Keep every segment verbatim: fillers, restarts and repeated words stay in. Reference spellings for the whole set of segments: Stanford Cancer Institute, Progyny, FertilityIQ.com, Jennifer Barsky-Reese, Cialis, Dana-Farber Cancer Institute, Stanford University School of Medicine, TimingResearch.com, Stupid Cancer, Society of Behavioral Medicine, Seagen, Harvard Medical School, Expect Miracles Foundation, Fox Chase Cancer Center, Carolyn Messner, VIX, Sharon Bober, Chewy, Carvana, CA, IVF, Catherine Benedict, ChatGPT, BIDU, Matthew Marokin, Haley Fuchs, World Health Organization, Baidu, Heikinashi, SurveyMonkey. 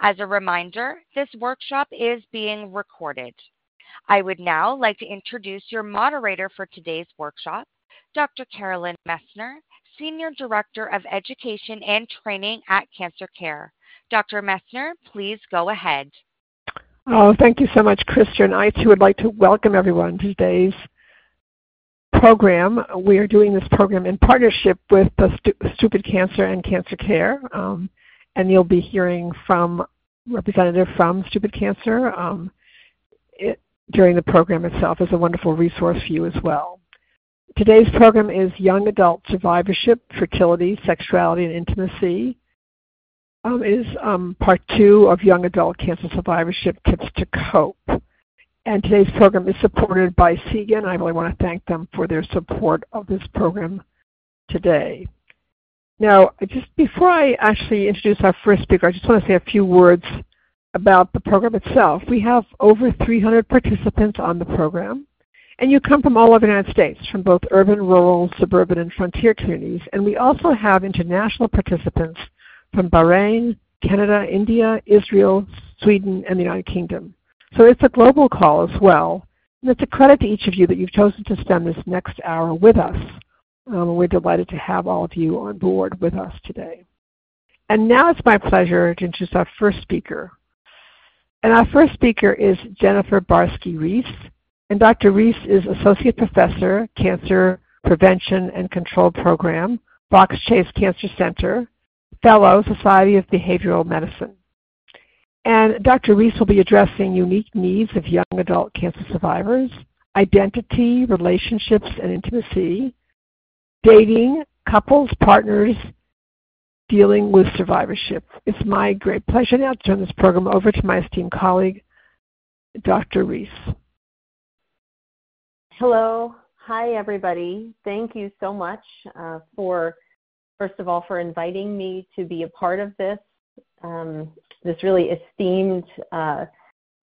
As a reminder, this workshop is being recorded. I would now like to introduce your moderator for today's workshop, Doctor Carolyn Messner, Senior Director of Education and Training at Cancer Care. Doctor Messner, please go ahead. Oh, thank you so much, Christian. I too would like to welcome everyone to today's program. We are doing this program in partnership with the Stu- Stupid Cancer and Cancer Care. Um, And you'll be hearing from representative from Stupid Cancer um, it, during the program itself. Is a wonderful resource for you as well. Today's program is Young Adult Survivorship, Fertility, Sexuality, and Intimacy. Um, it is um, part two of Young Adult Cancer Survivorship Tips to Cope. And today's program is supported by Seagen. I really want to thank them for their support of this program today. Now, just before I actually introduce our first speaker, I just want to say a few words about the program itself. We have over three hundred participants on the program, and you come from all over the United States, from both urban, rural, suburban, and frontier communities. And we also have international participants from Bahrain, Canada, India, Israel, Sweden, and the United Kingdom. So it's a global call as well, and it's a credit to each of you that you've chosen to spend this next hour with us. Um, we're delighted to have all of you on board with us today. And now it's my pleasure to introduce our first speaker. And our first speaker is Jennifer Barsky-Reese. And Doctor Reese is Associate Professor, Cancer Prevention and Control Program, Fox Chase Cancer Center, Fellow, Society of Behavioral Medicine. And Doctor Reese will be addressing unique needs of young adult cancer survivors, identity, relationships, and intimacy, dating, couples, partners, dealing with survivorship. It's my great pleasure now to turn this program over to my esteemed colleague, Doctor Reese. Hello. Hi, everybody. Thank you so much uh, for, first of all, for inviting me to be a part of this, um, this really esteemed uh,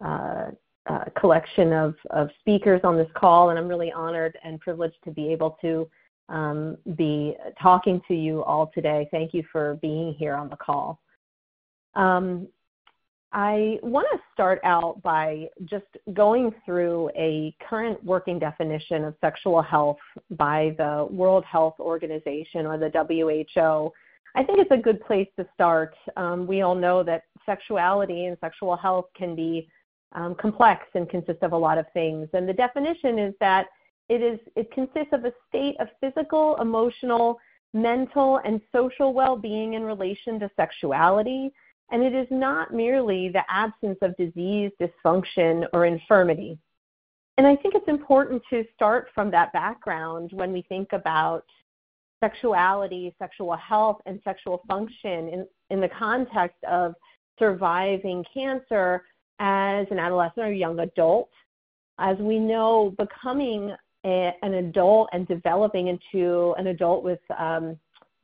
uh, uh, collection of, of speakers on this call, and I'm really honored and privileged to be able to Um, be talking to you all today. Thank you for being here on the call. Um, I want to start out by just going through a current working definition of sexual health by the World Health Organization, or the W H O. I think it's a good place to start. Um, we all know that sexuality and sexual health can be um, complex and consist of a lot of things. And the definition is that It is. It consists of a state of physical, emotional, mental, and social well-being in relation to sexuality, and it is not merely the absence of disease, dysfunction, or infirmity. And I think it's important to start from that background when we think about sexuality, sexual health, and sexual function in, in the context of surviving cancer as an adolescent or young adult. As we know, becoming a, an adult and developing into an adult with, um,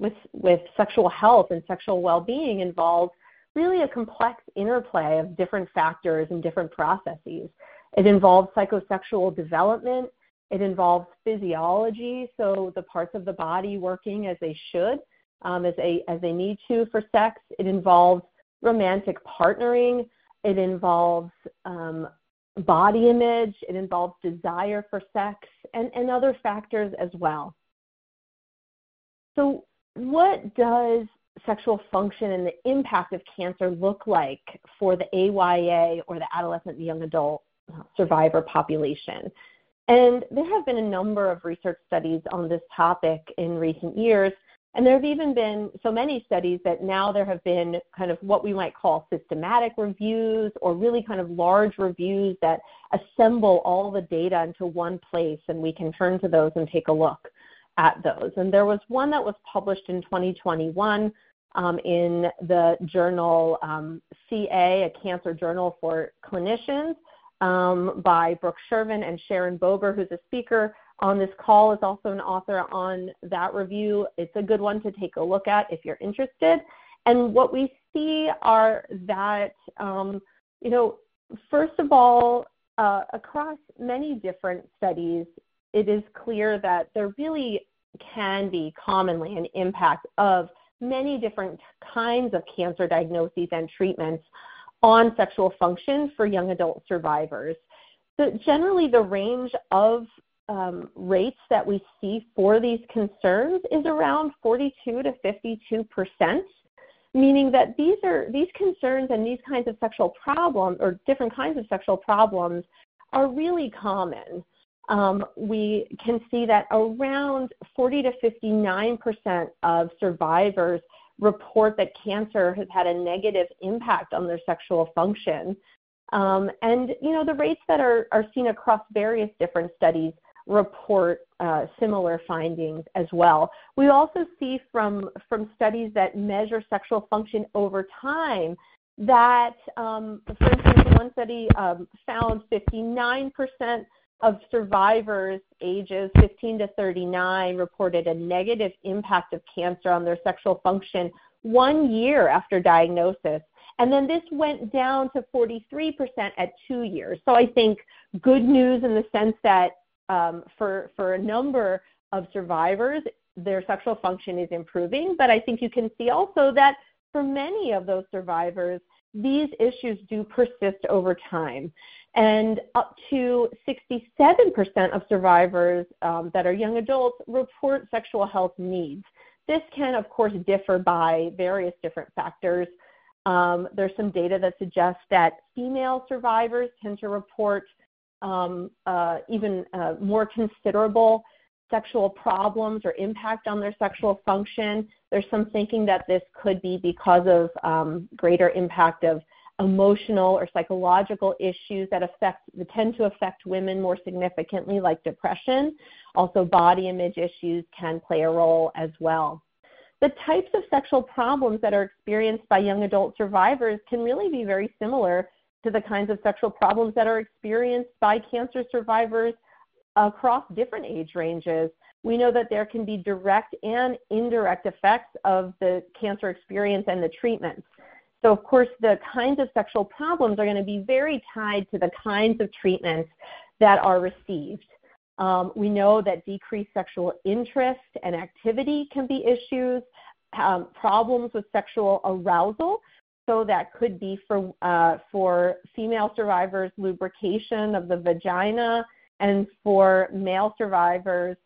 with, with sexual health and sexual well-being involves really a complex interplay of different factors and different processes. It involves psychosexual development. It involves physiology, so the parts of the body working as they should, um, as, they, as they need to for sex. It involves romantic partnering. It involves um, body image, it involves desire for sex, and, and other factors as well. So what does sexual function and the impact of cancer look like for the A Y A, or the adolescent and young adult survivor population? And there have been a number of research studies on this topic in recent years, and there have even been so many studies that now there have been kind of what we might call systematic reviews, or really kind of large reviews that assemble all the data into one place, and we can turn to those and take a look at those. And there was one that was published in twenty twenty-one um, in the journal um, C A, a cancer journal for clinicians, um, by Brooke Shervin and Sharon Bober, who's a speaker on this call, is also an author on that review. It's a good one to take a look at if you're interested. And what we see are that, um, you know, first of all, uh, across many different studies, it is clear that there really can be commonly an impact of many different kinds of cancer diagnoses and treatments on sexual function for young adult survivors. So generally, the range of um, rates that we see for these concerns is around forty-two to fifty-two percent, meaning that these are these concerns and these kinds of sexual problems, or different kinds of sexual problems, are really common. Um, we can see that around forty to fifty-nine percent of survivors report that cancer has had a negative impact on their sexual function. Um, and, you know, the rates that are, are seen across various different studies report uh, similar findings as well. We also see from, from studies that measure sexual function over time that, um, for instance, one study um, found fifty-nine percent of survivors ages fifteen to thirty-nine reported a negative impact of cancer on their sexual function one year after diagnosis. And then this went down to forty-three percent at two years. So I think good news in the sense that um, for, for a number of survivors, their sexual function is improving. But I think you can see also that for many of those survivors, these issues do persist over time. And up to sixty-seven percent of survivors um, that are young adults report sexual health needs. This can, of course, differ by various different factors. Um, there's some data that suggests that female survivors tend to report um, uh, even uh, more considerable sexual problems or impact on their sexual function. There's some thinking that this could be because of um, greater impact of emotional or psychological issues that affect, that tend to affect women more significantly, like depression. Also, body image issues can play a role as well. The types of sexual problems that are experienced by young adult survivors can really be very similar to the kinds of sexual problems that are experienced by cancer survivors across different age ranges. We know that there can be direct and indirect effects of the cancer experience and the treatments. So, of course, the kinds of sexual problems are going to be very tied to the kinds of treatments that are received. Um, we know that decreased sexual interest and activity can be issues, um, problems with sexual arousal. So that could be for, uh, for female survivors, lubrication of the vagina, and for male survivors,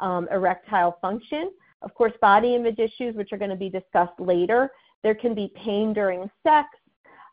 um, erectile function. Of course, body image issues, which are going to be discussed later. There can be pain during sex,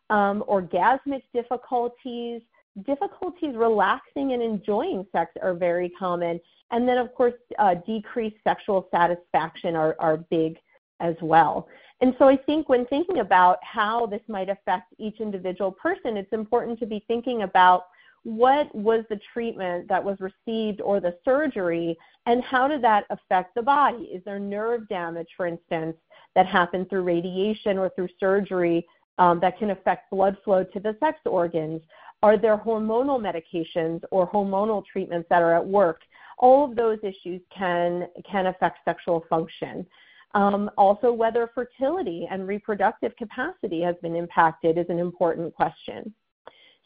um, orgasmic difficulties, difficulties relaxing and enjoying sex are very common. And then, of course, uh, decreased sexual satisfaction are, are big as well. And so I think when thinking about how this might affect each individual person, it's important to be thinking about what was the treatment that was received or the surgery, and how did that affect the body? Is there nerve damage, for instance, that happened through radiation or through surgery um, that can affect blood flow to the sex organs? Are there hormonal medications or hormonal treatments that are at work? All of those issues can, can affect sexual function. Um, also, whether fertility and reproductive capacity has been impacted is an important question.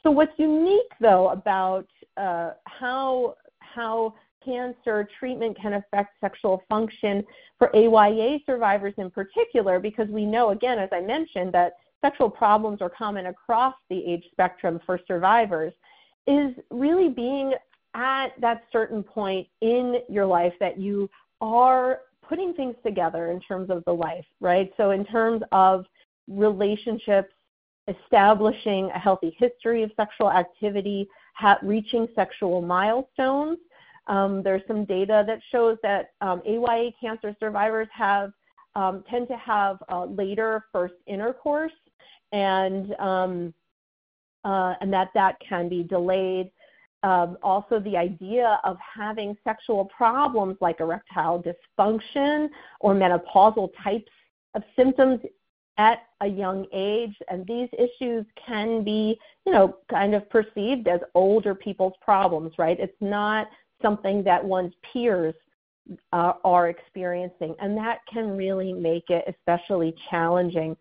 So what's unique, though, about uh, how, how cancer treatment can affect sexual function for A Y A survivors in particular, because we know, again, as I mentioned, that sexual problems are common across the age spectrum for survivors, is really being at that certain point in your life that you are putting things together in terms of the life, right? So in terms of relationships, establishing a healthy history of sexual activity, ha- reaching sexual milestones. Um, there's some data that shows that um, A Y A cancer survivors have um, tend to have uh, later first intercourse, and um, uh, and that that can be delayed. Um, also, the idea of having sexual problems like erectile dysfunction or menopausal types of symptoms at a young age, and these issues can be, you know, kind of perceived as older people's problems, right? It's not something that one's peers uh, are experiencing, and that can really make it especially challenging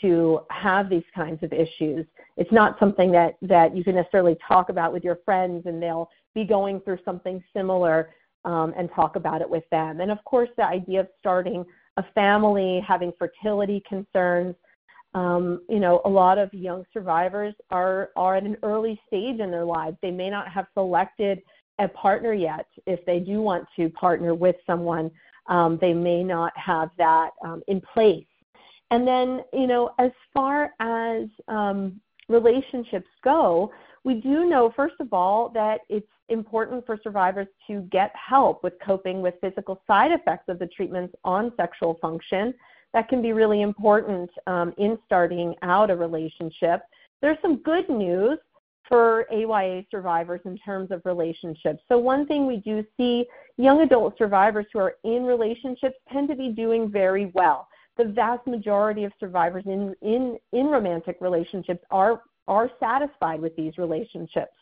to have these kinds of issues. It's not something that, that you can necessarily talk about with your friends, and they'll be going through something similar um, and talk about it with them. And, of course, the idea of starting a family, having fertility concerns. Um, you know, a lot of young survivors are, are at an early stage in their lives. They may not have selected a partner yet. If they do want to partner with someone, um, they may not have that um, in place. And then, you know, as far as um, relationships go, we do know, first of all, that it's important for survivors to get help with coping with physical side effects of the treatments on sexual function. That can be really important um, in starting out a relationship. There's some good news for A Y A survivors in terms of relationships. So one thing we do see, young adult survivors who are in relationships tend to be doing very well. The vast majority of survivors in, in, in romantic relationships are, are satisfied with these relationships.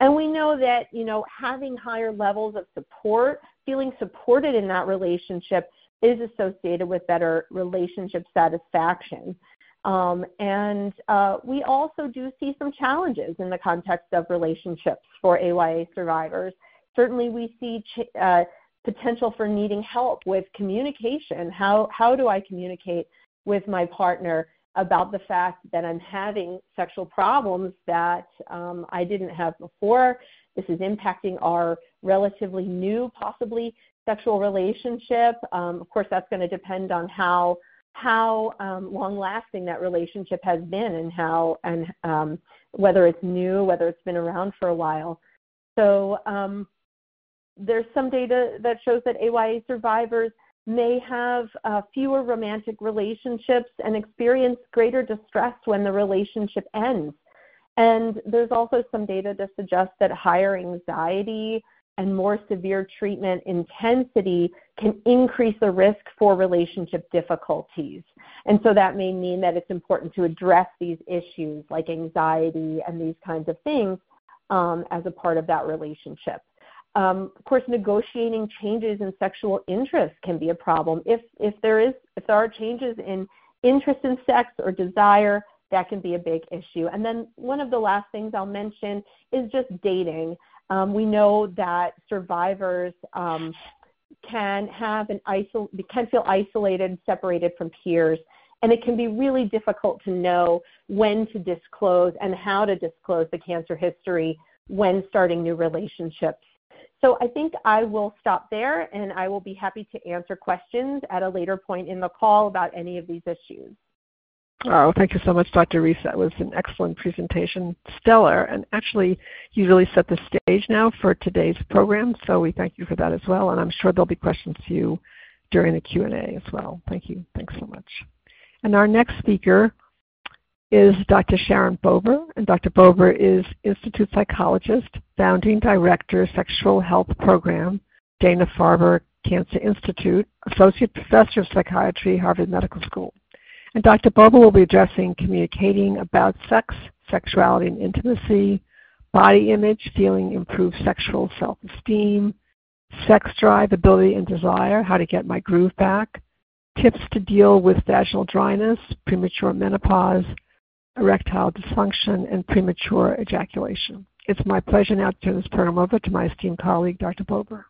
And we know that, you know, having higher levels of support, feeling supported in that relationship is associated with better relationship satisfaction. Um, and uh, we also do see some challenges in the context of relationships for A Y A survivors. Certainly we see ch- uh, potential for needing help with communication. How, how do I communicate with my partner about the fact that I'm having sexual problems that um, I didn't have before? This is impacting our relatively new, possibly, sexual relationship. Um, of course, that's going to depend on how how um, long-lasting that relationship has been, and how and um, whether it's new, whether it's been around for a while. So um, there's some data that shows that A Y A survivors may have uh, fewer romantic relationships and experience greater distress when the relationship ends. And there's also some data to suggest that higher anxiety and more severe treatment intensity can increase the risk for relationship difficulties. And so that may mean that it's important to address these issues like anxiety and these kinds of things um, as a part of that relationship. Um, of course, negotiating changes in sexual interest can be a problem. If if there is if there are changes in interest in sex or desire, that can be a big issue. And then one of the last things I'll mention is just dating. Um, we know that survivors um, can have an isol- can feel isolated, separated from peers, and it can be really difficult to know when to disclose and how to disclose the cancer history when starting new relationships. So I think I will stop there, and I will be happy to answer questions at a later point in the call about any of these issues. Oh, thank you so much, Doctor Reese. That was an excellent presentation, stellar, and actually you really set the stage now for today's program, so we thank you for that as well, and I'm sure there'll be questions to you during the Q and A as well. Thank you. Thanks so much. And our next speaker is Doctor Sharon Bober, and Doctor Bober is Institute Psychologist, Founding Director, Sexual Health Program, Dana-Farber Cancer Institute, Associate Professor of Psychiatry, Harvard Medical School. And Doctor Bober will be addressing communicating about sex, sexuality and intimacy, body image, feeling improved sexual self-esteem, sex drive, ability and desire, how to get my groove back, tips to deal with vaginal dryness, premature menopause, erectile dysfunction, and premature ejaculation. It's my pleasure now to turn this program over to my esteemed colleague, Doctor Bober.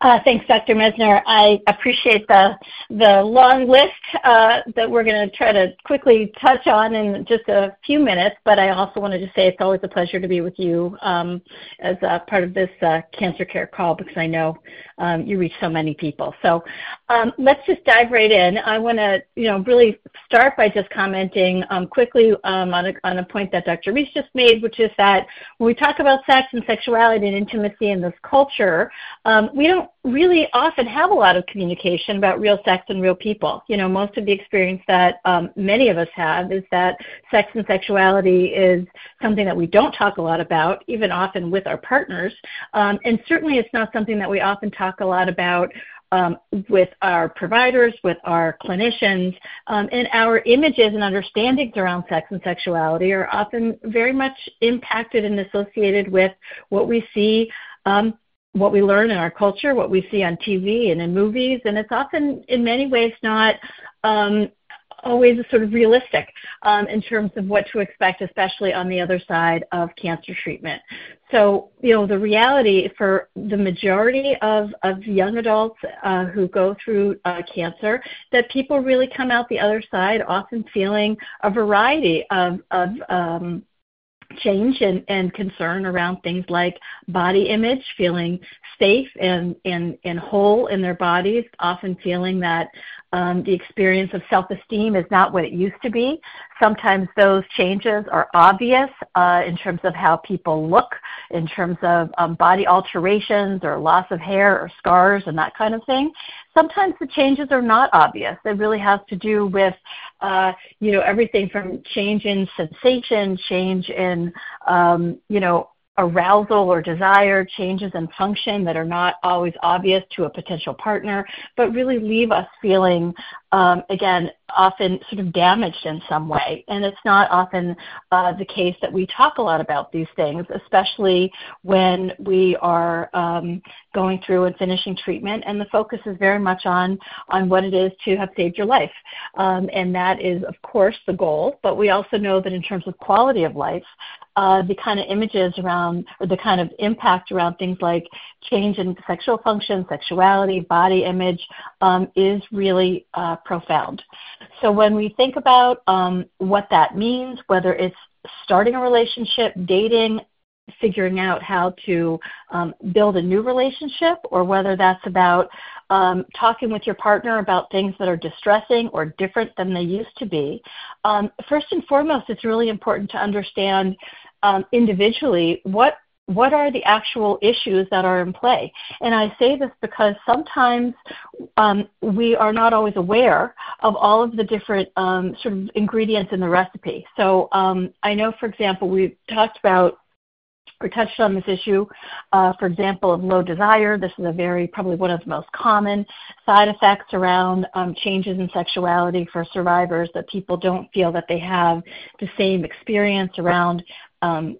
Uh, thanks, Doctor Messner. I appreciate the the long list uh, that we're going to try to quickly touch on in just a few minutes, but I also wanted to say it's always a pleasure to be with you um, as a part of this uh, cancer care call, because I know um, you reach so many people. So um, let's just dive right in. I want to, you know, really start by just commenting um, quickly um, on, a, on a point that Doctor Reese just made, which is that when we talk about sex and sexuality and intimacy in this culture, um, we don't really often have a lot of communication about real sex and real people. You know, most of the experience that um, many of us have is that sex and sexuality is something that we don't talk a lot about, even often with our partners. Um, and certainly it's not something that we often talk a lot about um, with our providers, with our clinicians, um, and our images and understandings around sex and sexuality are often very much impacted and associated with what we see, um, what we learn in our culture, what we see on T V and in movies, and it's often in many ways not um, always sort of realistic um, in terms of what to expect, especially on the other side of cancer treatment. So, you know, the reality for the majority of, of young adults uh, who go through uh, cancer, that people really come out the other side often feeling a variety of, of um, change and, and concern around things like body image, feeling safe and, and, and whole in their bodies, often feeling that um, the experience of self-esteem is not what it used to be. Sometimes those changes are obvious uh, in terms of how people look, in terms of um, body alterations or loss of hair or scars and that kind of thing. Sometimes the changes are not obvious. It really has to do with, uh, you know, everything from change in sensation, change in, um, you know, arousal or desire, changes in function that are not always obvious to a potential partner, but really leave us feeling, um, again, often sort of damaged in some way. And it's not often uh, the case that we talk a lot about these things, especially when we are um, going through and finishing treatment. And the focus is very much on, on what it is to have saved your life. Um, and that is, of course, the goal. But we also know that in terms of quality of life, Uh, the kind of images around, or the kind of impact around things like change in sexual function, sexuality, body image, um, is really uh, profound. So when we think about um, what that means, whether it's starting a relationship, dating, figuring out how to um, build a new relationship, or whether that's about um, talking with your partner about things that are distressing or different than they used to be, um, first and foremost, it's really important to understand um, individually what what are the actual issues that are in play. And I say this because sometimes um, we are not always aware of all of the different um, sort of ingredients in the recipe. So um, I know, for example, we've talked about or touched on this issue, uh, for example, of low desire. This is a very, probably one of the most common side effects around um, changes in sexuality for survivors, that people don't feel that they have the same experience around um,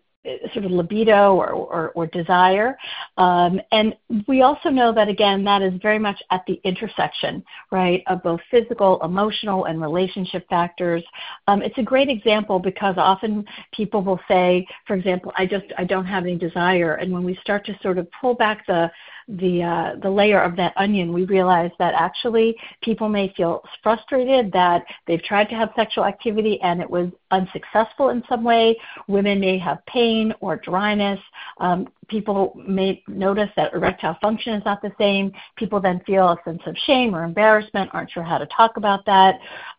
sort of libido or, or, or desire. Um, and we also know that, again, that is very much at the intersection, right, of both physical, emotional, and relationship factors. Um, it's a great example because often people will say, for example, I just, I don't have any desire. And when we start to sort of pull back the the uh, the layer of that onion, we realize that actually people may feel frustrated that they've tried to have sexual activity and it was unsuccessful in some way. Women may have pain or dryness. Um, people may notice that erectile function is not the same. People then feel a sense of shame or embarrassment, aren't sure how to talk about that.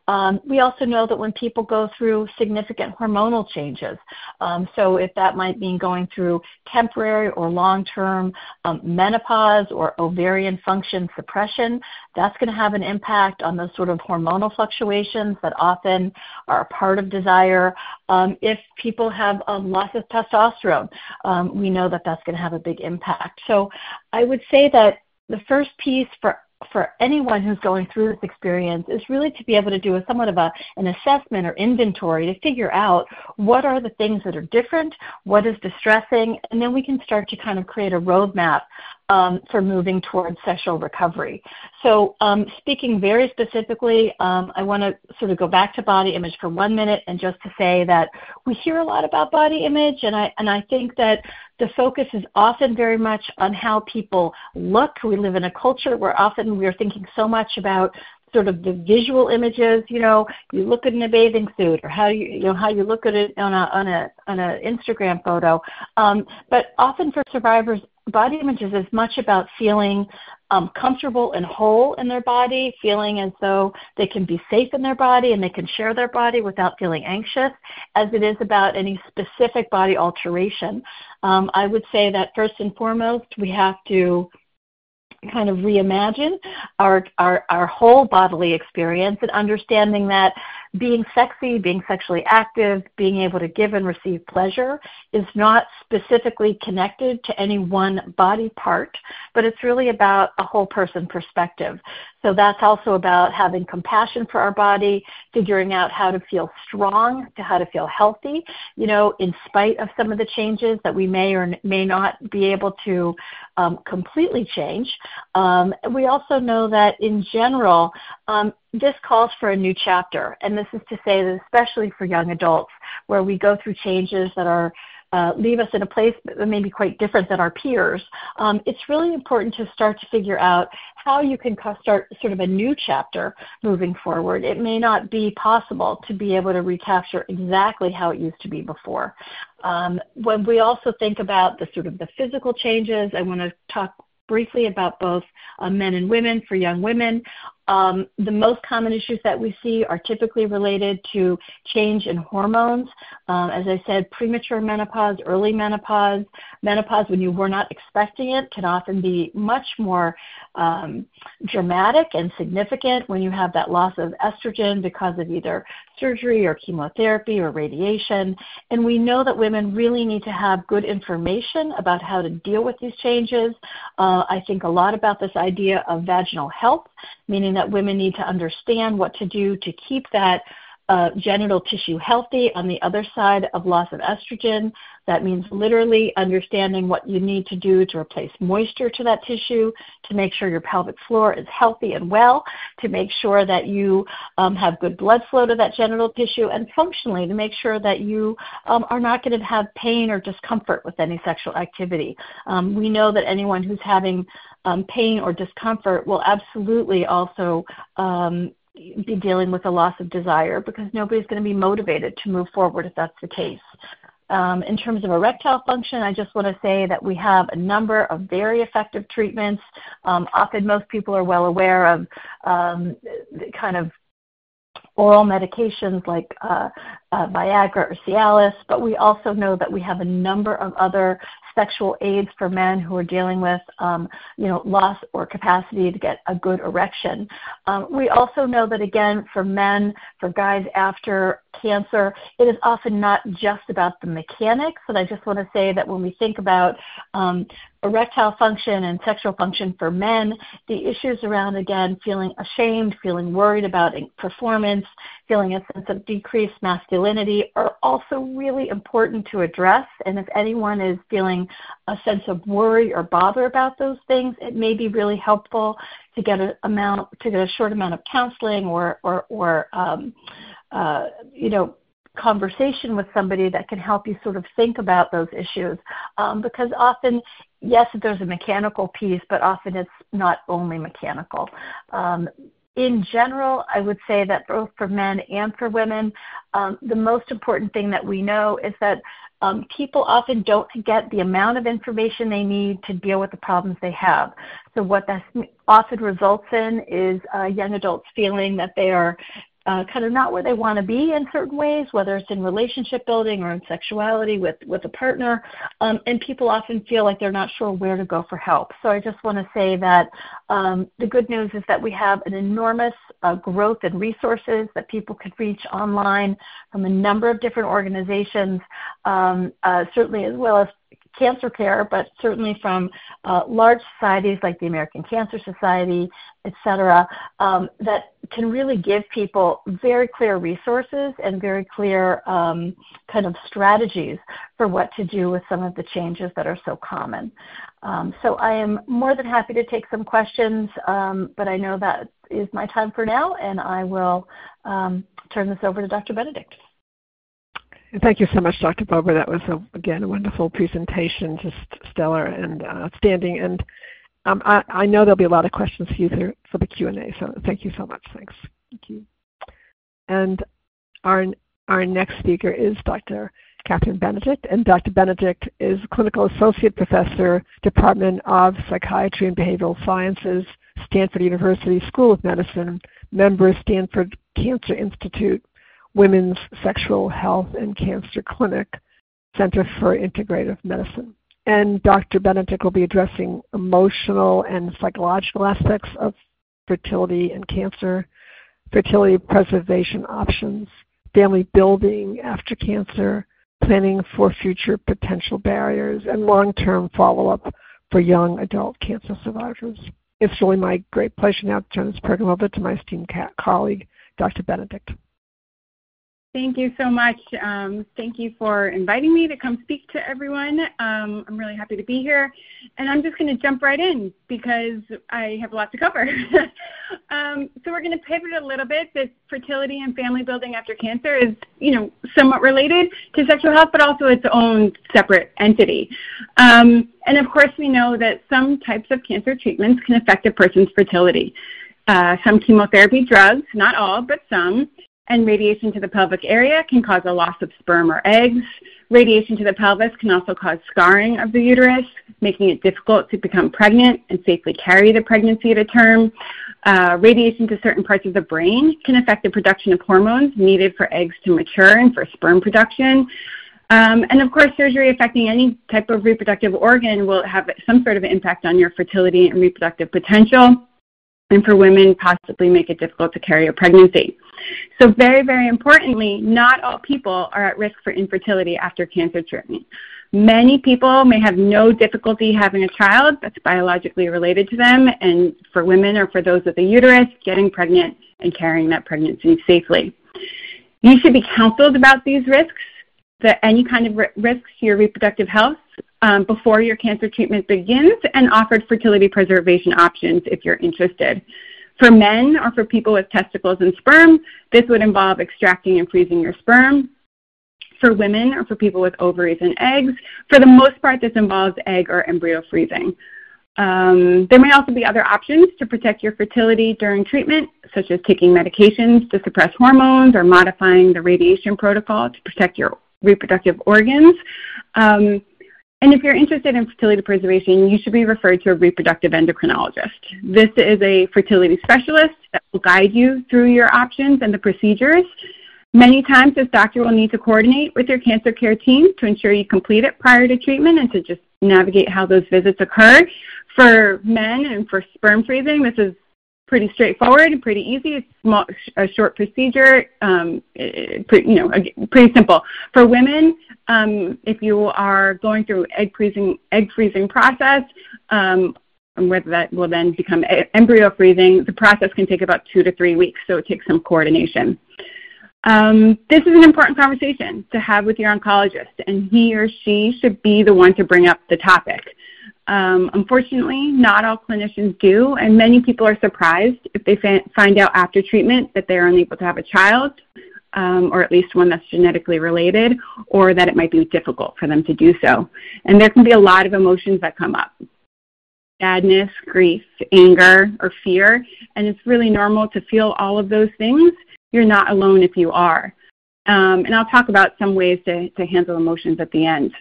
Um, we also know that when people go through significant hormonal changes, um, so if that might mean going through temporary or long-term um, menopause or ovarian function suppression, that's going to have an impact on those sort of hormonal fluctuations that often are a part of desire. Um, if people have a loss of testosterone, um, we know that that's going to have a big impact. So I would say that the first piece for for anyone who's going through this experience is really to be able to do a somewhat of a, an assessment or inventory to figure out what are the things that are different, what is distressing, and then we can start to kind of create a roadmap um, for moving towards sexual recovery. So um, speaking very specifically, um, I want to sort of go back to body image for one minute and just to say that we hear a lot about body image, and I, and I think that the focus is often very much on how people look. We live in a culture where often we are thinking so much about sort of the visual images. You know, you look good in a bathing suit, or how you, you know, how you look at it on a on a on a Instagram photo. Um, but often for survivors, body image is as much about feeling um, comfortable and whole in their body, feeling as though they can be safe in their body and they can share their body without feeling anxious, as it is about any specific body alteration. Um, I would say that first and foremost, we have to kind of reimagine our, our, our whole bodily experience, and understanding that being sexy, being sexually active, being able to give and receive pleasure is not specifically connected to any one body part, but it's really about a whole person perspective. So that's also about having compassion for our body, figuring out how to feel strong, to how to feel healthy, you know, in spite of some of the changes that we may or may not be able to um, completely change. Um, we also know that in general, um, this calls for a new chapter. And this is to say that especially for young adults, where we go through changes that are Uh, leave us in a place that may be quite different than our peers, um, it's really important to start to figure out how you can start sort of a new chapter moving forward. It may not be possible to be able to recapture exactly how it used to be before. Um, when we also think about the sort of the physical changes, I want to talk briefly about both uh, men and women. For young women, Um, the most common issues that we see are typically related to change in hormones. Um, as I said, premature menopause, early menopause, menopause when you were not expecting it can often be much more um, dramatic and significant when you have that loss of estrogen because of either surgery or chemotherapy or radiation. And we know that women really need to have good information about how to deal with these changes. Uh, I think a lot about this idea of vaginal health, meaning that women need to understand what to do to keep that uh, genital tissue healthy on the other side of loss of estrogen. That means literally understanding what you need to do to replace moisture to that tissue, to make sure your pelvic floor is healthy and well, to make sure that you um, have good blood flow to that genital tissue, and functionally to make sure that you um, are not going to have pain or discomfort with any sexual activity. Um, we know that anyone who's having um, pain or discomfort will absolutely also um, be dealing with a loss of desire, because nobody's going to be motivated to move forward if that's the case. Um, in terms of erectile function, I just want to say that we have a number of very effective treatments. Um, often most people are well aware of um, the kind of oral medications like uh, uh, Viagra or Cialis, but we also know that we have a number of other sexual aids for men who are dealing with, um, you know, loss or capacity to get a good erection. Um, we also know that, again, for men, for guys after cancer, it is often not just about the mechanics. And I just want to say that when we think about um, erectile function and sexual function for men, the issues around, again, feeling ashamed, feeling worried about performance, feeling a sense of decreased masculinity are also really important to address. And if anyone is feeling a sense of worry or bother about those things, it may be really helpful to get a amount to get a short amount of counseling or or or um, uh, you know, conversation with somebody that can help you sort of think about those issues, um, because often, yes, there's a mechanical piece, but often it's not only mechanical. Um, in general, I would say that both for men and for women, um, the most important thing that we know is that Um, people often don't get the amount of information they need to deal with the problems they have. So what that often results in is uh, young adults feeling that they are uh, kind of not where they want to be in certain ways, whether it's in relationship building or in sexuality with, with a partner. Um, and people often feel like they're not sure where to go for help. So I just want to say that um, the good news is that we have an enormous uh, growth in resources that people could reach online from a number of different organizations, um, uh, certainly as well as cancer care, but certainly from uh, large societies like the American Cancer Society, et cetera, um, that can really give people very clear resources and very clear um, kind of strategies for what to do with some of the changes that are so common. Um, so I am more than happy to take some questions, um, but I know that is my time for now, and I will um, turn this over to Doctor Benedict. Thank you so much, Doctor Bober. That was, a, again, a wonderful presentation, just stellar and outstanding. And um, I, I know there'll be a lot of questions for you through, for the Q and A, so thank you so much. Thanks. Thank you. And our, our next speaker is Doctor Catherine Benedict, and Doctor Benedict is Clinical Associate Professor, Department of Psychiatry and Behavioral Sciences, Stanford University School of Medicine, member of Stanford Cancer Institute, Women's Sexual Health and Cancer Clinic, Center for Integrative Medicine. And Doctor Benedict will be addressing emotional and psychological aspects of fertility and cancer, fertility preservation options, family building after cancer, planning for future potential barriers, and long-term follow-up for young adult cancer survivors. It's really my great pleasure now to turn this program over to my esteemed colleague, Doctor Benedict. Thank you so much. Um, thank you for inviting me to come speak to everyone. Um, I'm really happy to be here. And I'm just going to jump right in because I have a lot to cover. um, so we're going to pivot a little bit. This fertility and family building after cancer is, you know, somewhat related to sexual health, but also its own separate entity. Um, and, of course, we know that some types of cancer treatments can affect a person's fertility. Uh, some chemotherapy drugs, not all, but some, and radiation to the pelvic area can cause a loss of sperm or eggs. Radiation to the pelvis can also cause scarring of the uterus, making it difficult to become pregnant and safely carry the pregnancy to term. Uh, radiation to certain parts of the brain can affect the production of hormones needed for eggs to mature and for sperm production. Um, and, of course, surgery affecting any type of reproductive organ will have some sort of impact on your fertility and reproductive potential, and for women possibly make it difficult to carry a pregnancy. So very, very importantly, not all people are at risk for infertility after cancer treatment. Many people may have no difficulty having a child that's biologically related to them, and for women or for those with a uterus, getting pregnant and carrying that pregnancy safely. You should be counseled about these risks, the, any kind of risks to your reproductive health, Um, before your cancer treatment begins, and offered fertility preservation options if you're interested. For men or for people with testicles and sperm, this would involve extracting and freezing your sperm. For women or for people with ovaries and eggs, for the most part, this involves egg or embryo freezing. Um, there may also be other options to protect your fertility during treatment, such as taking medications to suppress hormones or modifying the radiation protocol to protect your reproductive organs. Um, And if you're interested in fertility preservation, you should be referred to a reproductive endocrinologist. This is a fertility specialist that will guide you through your options and the procedures. Many times, this doctor will need to coordinate with your cancer care team to ensure you complete it prior to treatment and to just navigate how those visits occur. For men and for sperm freezing, this is pretty straightforward and pretty easy. It's small, a short procedure, um, pretty, you know, pretty simple. For women, um, if you are going through egg freezing, egg freezing process, um, and whether that will then become embryo freezing, the process can take about two to three weeks, so it takes some coordination. Um, this is an important conversation to have with your oncologist, and he or she should be the one to bring up the topic. Um, unfortunately, not all clinicians do, and many people are surprised if they fa- find out after treatment that they're unable to have a child, um, or at least one that's genetically related, or that it might be difficult for them to do so. And there can be a lot of emotions that come up: sadness, grief, anger, or fear, and it's really normal to feel all of those things. You're not alone if you are. Um, and I'll talk about some ways to, to handle emotions at the end.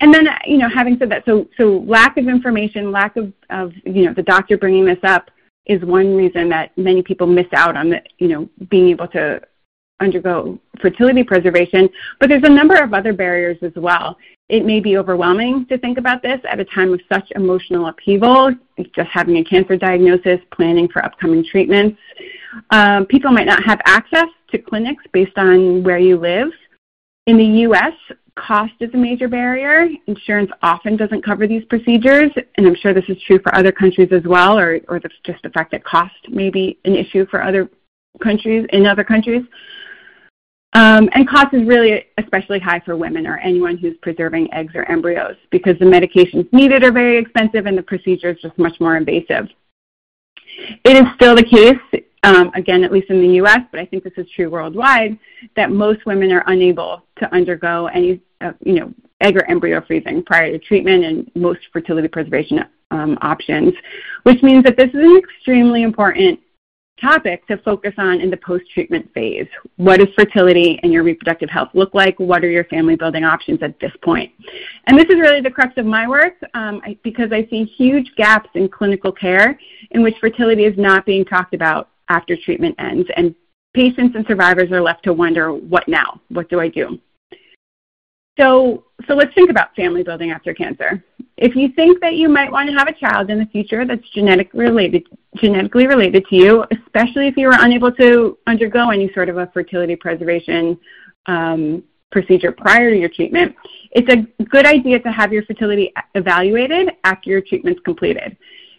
And then, you know, having said that, so so lack of information, lack of, of, you know, the doctor bringing this up is one reason that many people miss out on, the, you know, being able to undergo fertility preservation. But there's a number of other barriers as well. It may be overwhelming to think about this at a time of such emotional upheaval, just having a cancer diagnosis, planning for upcoming treatments. Um, people might not have access to clinics based on where you live. In the U S, cost is a major barrier. Insurance often doesn't cover these procedures, and I'm sure this is true for other countries as well, or, or the, just the fact that cost may be an issue for other countries, in other countries. Um, and cost is really especially high for women or anyone who's preserving eggs or embryos because the medications needed are very expensive and the procedure is just much more invasive. It is still the case, Um, again, at least in the U S, but I think this is true worldwide, that most women are unable to undergo any, uh, you know, egg or embryo freezing prior to treatment and most fertility preservation um, options, which means that this is an extremely important topic to focus on in the post-treatment phase. What does fertility and your reproductive health look like? What are your family-building options at this point? And this is really the crux of my work um, I, because I see huge gaps in clinical care in which fertility is not being talked about after treatment ends, and patients and survivors are left to wonder, what now? What do I do? So so let's think about family building after cancer. If you think that you might want to have a child in the future that's genetic related, genetically related to you, especially if you were unable to undergo any sort of a fertility preservation um, procedure prior to your treatment, it's a good idea to have your fertility evaluated after your treatment's completed.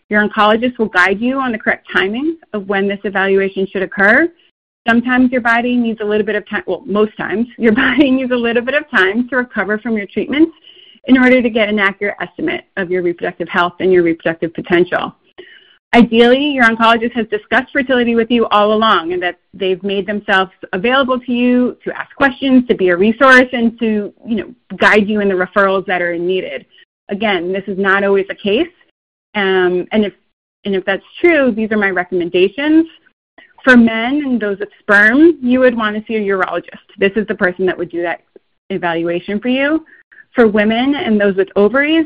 Your oncologist will guide you on the correct timing of when this evaluation should occur. Sometimes your body needs a little bit of time, well, most times, your body needs a little bit of time to recover from your treatments in order to get an accurate estimate of your reproductive health and your reproductive potential. Ideally, your oncologist has discussed fertility with you all along and that they've made themselves available to you to ask questions, to be a resource, and to, you know, guide you in the referrals that are needed. Again, this is not always the case. Um, and if and if that's true, these are my recommendations. For men and those with sperm, you would want to see a urologist. This is the person that would do that evaluation for you. For women and those with ovaries,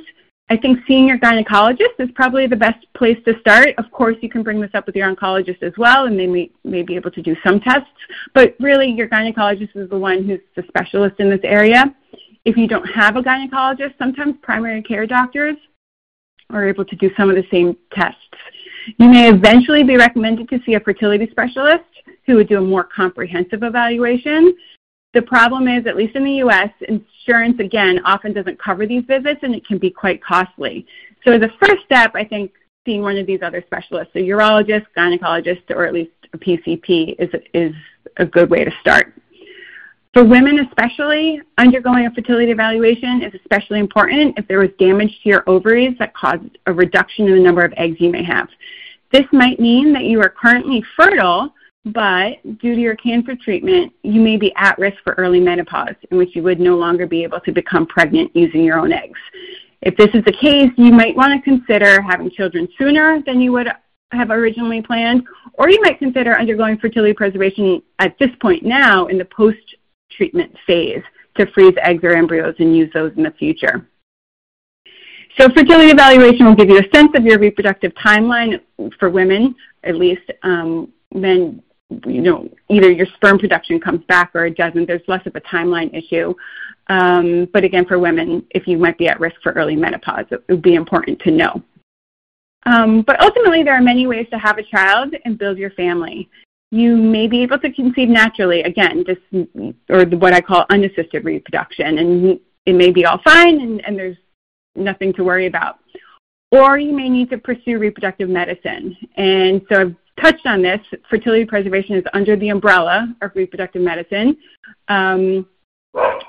I think seeing your gynecologist is probably the best place to start. Of course, you can bring this up with your oncologist as well, and they may, may be able to do some tests. But really, your gynecologist is the one who's the specialist in this area. If you don't have a gynecologist, sometimes primary care doctors are able to do some of the same tests. You may eventually be recommended to see a fertility specialist who would do a more comprehensive evaluation. The problem is, at least in the U S, insurance, again, often doesn't cover these visits, and it can be quite costly. So as a first step, I think seeing one of these other specialists, a urologist, gynecologist, or at least a P C P is, is a good way to start. For women especially, undergoing a fertility evaluation is especially important if there was damage to your ovaries that caused a reduction in the number of eggs you may have. This might mean that you are currently fertile, but due to your cancer treatment, you may be at risk for early menopause, in which you would no longer be able to become pregnant using your own eggs. If this is the case, you might want to consider having children sooner than you would have originally planned, or you might consider undergoing fertility preservation at this point now in the post treatment phase to freeze eggs or embryos and use those in the future. So fertility evaluation will give you a sense of your reproductive timeline for women, at least. Um, men, you know, either your sperm production comes back or it doesn't. There's less of a timeline issue. Um, but again, for women, if you might be at risk for early menopause, it would be important to know. Um, but ultimately, there are many ways to have a child and build your family. You may be able to conceive naturally, again, just, or what I call unassisted reproduction, and it may be all fine and, and there's nothing to worry about. Or you may need to pursue reproductive medicine. And so I've touched on this. Fertility preservation is under the umbrella of reproductive medicine. Um,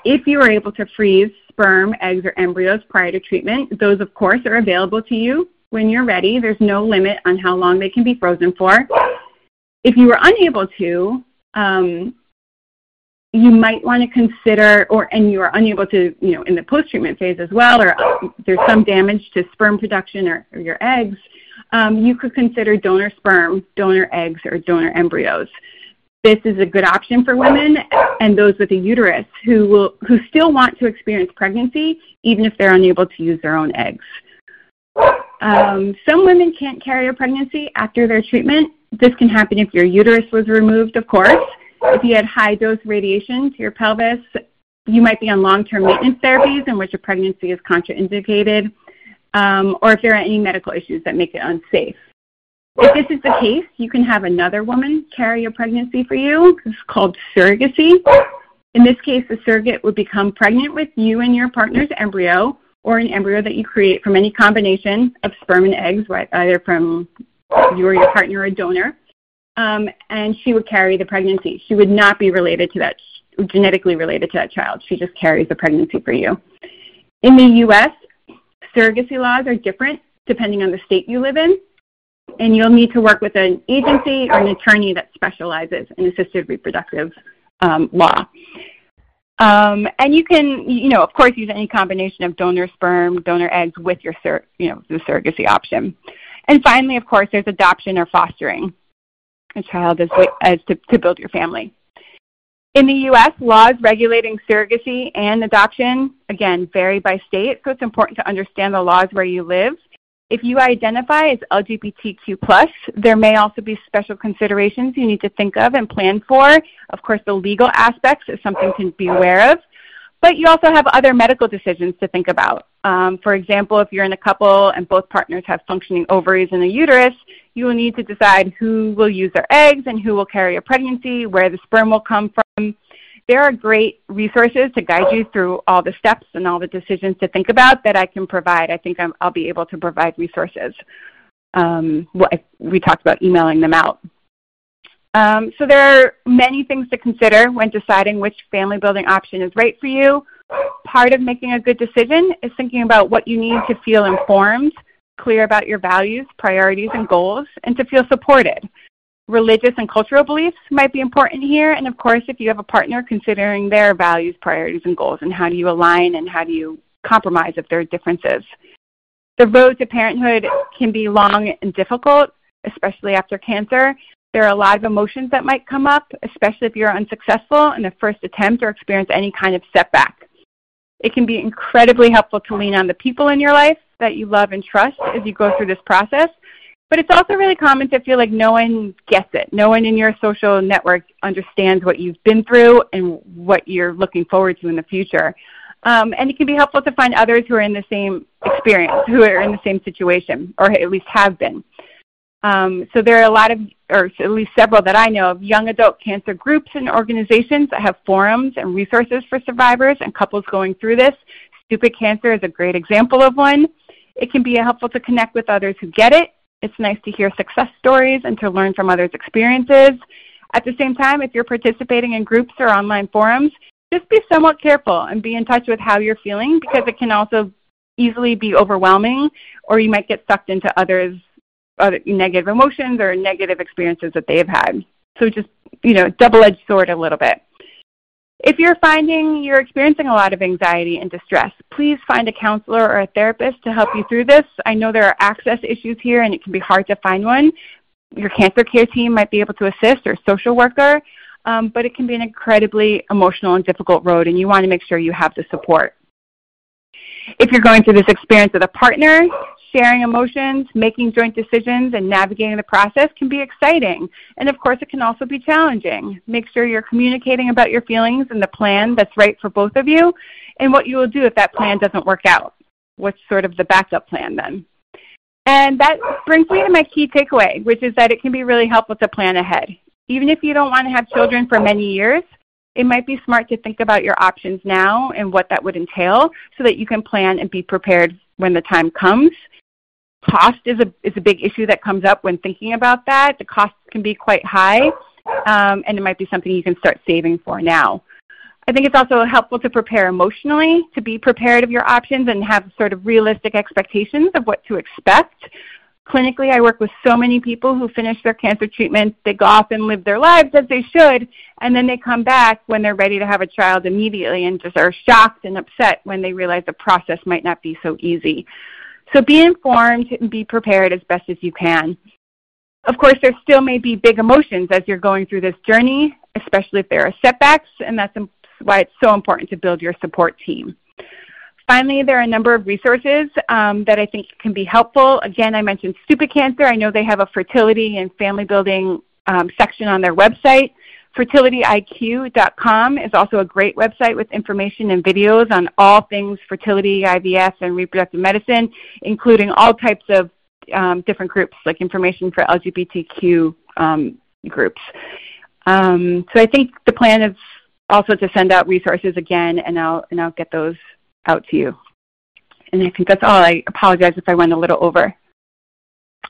if you are able to freeze sperm, eggs, or embryos prior to treatment, those, of course, are available to you when you're ready. There's no limit on how long they can be frozen for. If you were unable to, um, you might want to consider, or and you are unable to, you know, in the post-treatment phase as well, or there's some damage to sperm production or, or your eggs, um, you could consider donor sperm, donor eggs, or donor embryos. This is a good option for women and those with a uterus who will who still want to experience pregnancy, even if they're unable to use their own eggs. Um, some women can't carry a pregnancy after their treatment. This can happen if your uterus was removed, of course. If you had high-dose radiation to your pelvis, you might be on long-term maintenance therapies in which a pregnancy is contraindicated, um, or if there are any medical issues that make it unsafe. If this is the case, you can have another woman carry a pregnancy for you. It's called surrogacy. In this case, the surrogate would become pregnant with you and your partner's embryo, or an embryo that you create from any combination of sperm and eggs, right, either from you or your partner or a donor, um, and she would carry the pregnancy. She would not be related to that, genetically related to that child. She just carries the pregnancy for you. In the U S, surrogacy laws are different depending on the state you live in, and you'll need to work with an agency or an attorney that specializes in assisted reproductive um, law. Um, and you can, you know, of course, use any combination of donor sperm, donor eggs with your, sur- you know, the surrogacy option. And finally, of course, there's adoption or fostering a child as, as to, to build your family. In the U S, laws regulating surrogacy and adoption, again, vary by state, so it's important to understand the laws where you live. If you identify as L G B T Q plus, there may also be special considerations you need to think of and plan for. Of course, the legal aspects is something to be aware of. But you also have other medical decisions to think about. Um, for example, if you're in a couple and both partners have functioning ovaries and a uterus, you will need to decide who will use their eggs and who will carry a pregnancy, where the sperm will come from. There are great resources to guide you through all the steps and all the decisions to think about that I can provide. I think I'm, I'll be able to provide resources. Um, well, I, we talked about emailing them out. Um, so there are many things to consider when deciding which family building option is right for you. Part of making a good decision is thinking about what you need to feel informed, clear about your values, priorities, and goals, and to feel supported. Religious and cultural beliefs might be important here, and of course, if you have a partner, considering their values, priorities, and goals, and how do you align and how do you compromise if there are differences. The road to parenthood can be long and difficult, especially after cancer. There are a lot of emotions that might come up, especially if you're unsuccessful in the first attempt or experience any kind of setback. It can be incredibly helpful to lean on the people in your life that you love and trust as you go through this process, but it's also really common to feel like no one gets it. No one in your social network understands what you've been through and what you're looking forward to in the future. Um, and it can be helpful to find others who are in the same experience, who are in the same situation, or at least have been. Um, so there are a lot of, or at least several that I know of, young adult cancer groups and organizations that have forums and resources for survivors and couples going through this. Stupid Cancer is a great example of one. It can be helpful to connect with others who get it. It's nice to hear success stories and to learn from others' experiences. At the same time, if you're participating in groups or online forums, just be somewhat careful and be in touch with how you're feeling, because it can also easily be overwhelming, or you might get sucked into others' other negative emotions or negative experiences that they've had. So just, you know, double-edged sword a little bit. If you're finding you're experiencing a lot of anxiety and distress, please find a counselor or a therapist to help you through this. I know there are access issues here, and it can be hard to find one. Your cancer care team might be able to assist, or social worker, um, but it can be an incredibly emotional and difficult road, and you want to make sure you have the support. If you're going through this experience with a partner, sharing emotions, making joint decisions, and navigating the process can be exciting. And, of course, it can also be challenging. Make sure you're communicating about your feelings and the plan that's right for both of you, and what you will do if that plan doesn't work out. What's sort of the backup plan then? And that brings me to my key takeaway, which is that it can be really helpful to plan ahead. Even if you don't want to have children for many years, it might be smart to think about your options now and what that would entail so that you can plan and be prepared when the time comes. Cost is a is a big issue that comes up when thinking about that. The costs can be quite high, um, and it might be something you can start saving for now. I think it's also helpful to prepare emotionally, to be prepared of your options and have sort of realistic expectations of what to expect. Clinically, I work with so many people who finish their cancer treatment. They go off and live their lives as they should, and then they come back when they're ready to have a child immediately and just are shocked and upset when they realize the process might not be so easy. So be informed and be prepared as best as you can. Of course, there still may be big emotions as you're going through this journey, especially if there are setbacks, and that's why it's so important to build your support team. Finally, there are a number of resources um, that I think can be helpful. Again, I mentioned Stupid Cancer. I know they have a fertility and family building um, section on their website. Fertility I Q dot com is also a great website with information and videos on all things fertility, I V F, and reproductive medicine, including all types of um, different groups, like information for L G B T Q um, groups. Um, so I think the plan is also to send out resources again, and I'll, and I'll get those out to you. And I think that's all. I apologize if I went a little over.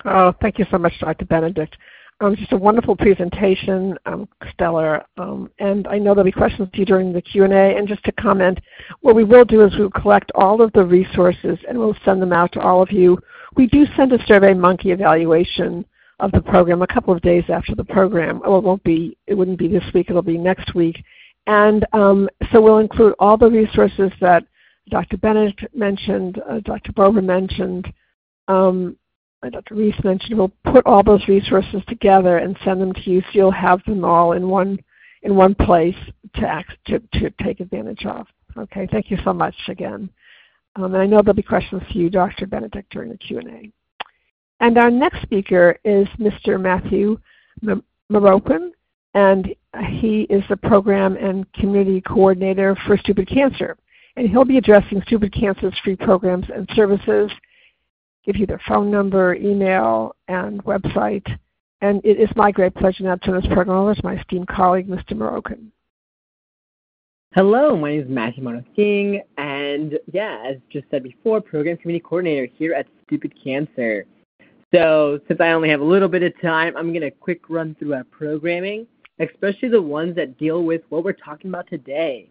Oh, thank you so much, Doctor Benedict. It was just a wonderful presentation, um, stellar, um, and I know there'll be questions to you during the Q and A, and just to comment, what we will do is we'll collect all of the resources and we'll send them out to all of you. We do send a SurveyMonkey evaluation of the program a couple of days after the program. Well, it won't be, it wouldn't be this week, it'll be next week, and um, so we'll include all the resources that Doctor Benedict mentioned, uh, Doctor Bober mentioned, um, Doctor Reese mentioned. We'll put all those resources together and send them to you, so you'll have them all in one in one place to act, to, to take advantage of. Okay, thank you so much again. Um, and I know there'll be questions for you, Doctor Benedict, during the Q and A. And our next speaker is Mister Matthew Marokin, and He is the program and community coordinator for Stupid Cancer, and he'll be addressing Stupid Cancer's free programs and services, give you their phone number, email, and website. And it is my great pleasure now to turn this program over to my esteemed colleague, Mister Marokin. Hello, my name is Matthew Marokin, and yeah, as just said before, program community coordinator here at Stupid Cancer. So since I only have a little bit of time, I'm going to quick run through our programming, especially the ones that deal with what we're talking about today.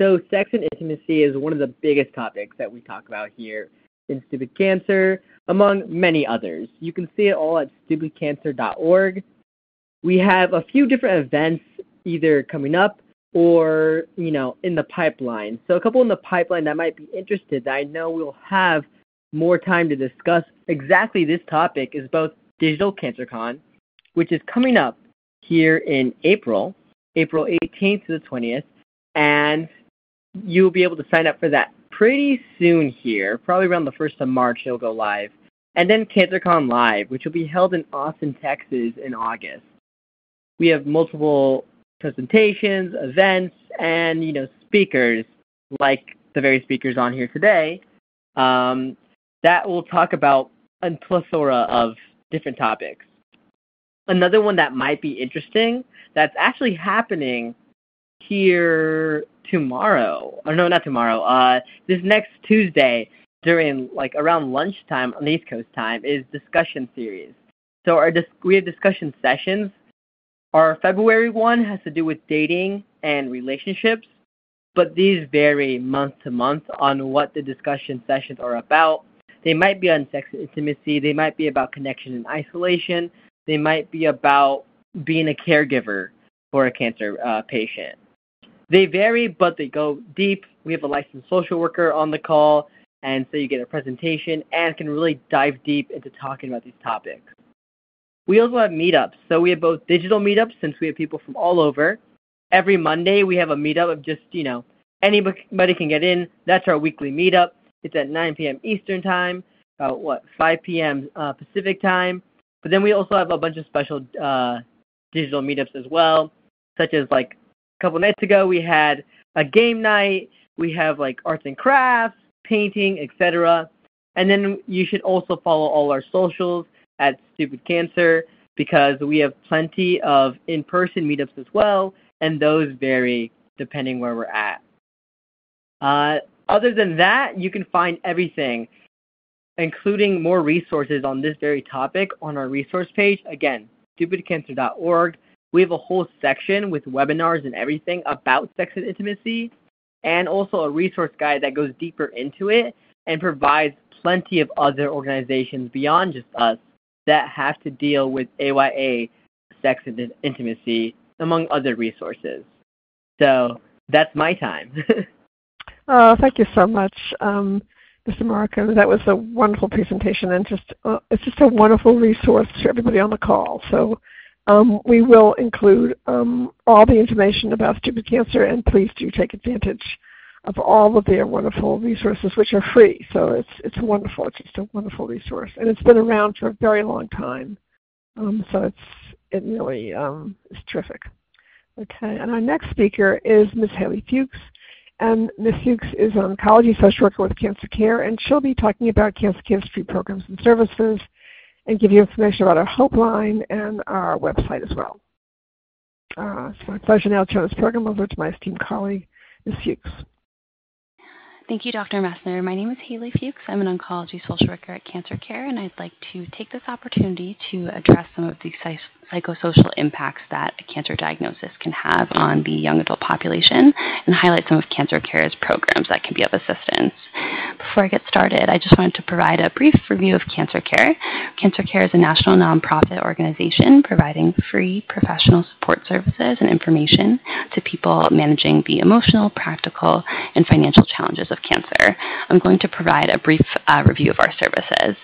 So sex and intimacy is one of the biggest topics that we talk about here in Stupid Cancer, among many others. You can see it all at stupid cancer dot org. We have a few different events either coming up or, you know, in the pipeline. So a couple in the pipeline that might be interested that I know we'll have more time to discuss exactly this topic is both Digital CancerCon, which is coming up here in April, April eighteenth to the twentieth, and you'll be able to sign up for that pretty soon here, probably around the first of March it'll go live, and then CancerCon Live, which will be held in Austin, Texas in August. We have multiple presentations, events, and, you know, speakers like the very speakers on here today um, that will talk about a plethora of different topics. Another one that might be interesting that's actually happening here tomorrow, or no, not tomorrow, uh, this next Tuesday during, like, around lunchtime on the East Coast time is discussion series. So our dis- we have discussion sessions. Our February one has to do with dating and relationships, but these vary month to month on what the discussion sessions are about. They might be on sex and intimacy. They might be about connection and isolation. They might be about being a caregiver for a cancer uh, patient. They vary, but they go deep. We have a licensed social worker on the call, and so you get a presentation and can really dive deep into talking about these topics. We also have meetups. So we have both digital meetups, since we have people from all over. Every Monday, we have a meetup of just, you know, anybody can get in. That's our weekly meetup. It's at nine p.m. Eastern time, about, what, five p.m. Uh, Pacific time. But then we also have a bunch of special uh, digital meetups as well, such as, like, a couple nights ago, we had a game night. We have, like, arts and crafts, painting, et cetera. And then you should also follow all our socials at Stupid Cancer because we have plenty of in-person meetups as well, and those vary depending where we're at. Uh, other than that, you can find everything, including more resources on this very topic on our resource page. Again, stupid cancer dot org. We have a whole section with webinars and everything about sex and intimacy, and also a resource guide that goes deeper into it and provides plenty of other organizations beyond just us that have to deal with A Y A, sex and intimacy, among other resources. So that's my time. Oh, thank you so much, um, Mister Marokin. That was a wonderful presentation, and just uh, it's just a wonderful resource for everybody on the call. So. Um, we will include um, all the information about Stupid Cancer, and please do take advantage of all of their wonderful resources, which are free. So it's it's wonderful. It's just a wonderful resource, and it's been around for a very long time. Um, so it's it really um, is terrific. Okay, and our next speaker is Miz Haley Fuchs, and Miz Fuchs is an oncology social worker with Cancer Care, and she'll be talking about Cancer Care's free programs and services, and give you information about our Hope Line and our website as well. Uh, it's my pleasure now to turn this program over to my esteemed colleague, Miz Fuchs. Thank you, Doctor Messner. My name is Haley Fuchs. I'm an oncology social worker at Cancer Care, and I'd like to take this opportunity to address some of the psychosocial impacts that a cancer diagnosis can have on the young adult population and highlight some of Cancer Care's programs that can be of assistance. Before I get started, I just wanted to provide a brief review of Cancer Care. Cancer Care is a national nonprofit organization providing free professional support services and information to people managing the emotional, practical, and financial challenges of cancer. I'm going to provide a brief uh, review of our services.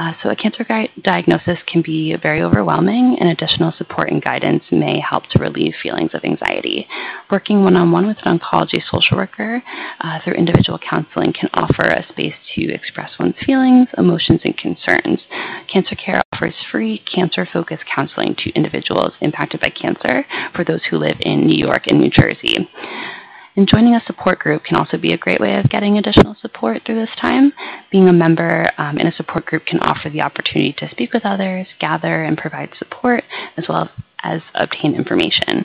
Uh, so a cancer diagnosis can be very overwhelming, and additional support and guidance may help to relieve feelings of anxiety. Working one-on-one with an oncology social worker uh, through individual counseling can offer a space to express one's feelings, emotions, and concerns. Cancer Care offers free cancer-focused counseling to individuals impacted by cancer for those who live in New York and New Jersey. And joining a support group can also be a great way of getting additional support through this time. Being a member um, in a support group can offer the opportunity to speak with others, gather and provide support, as well as obtain information.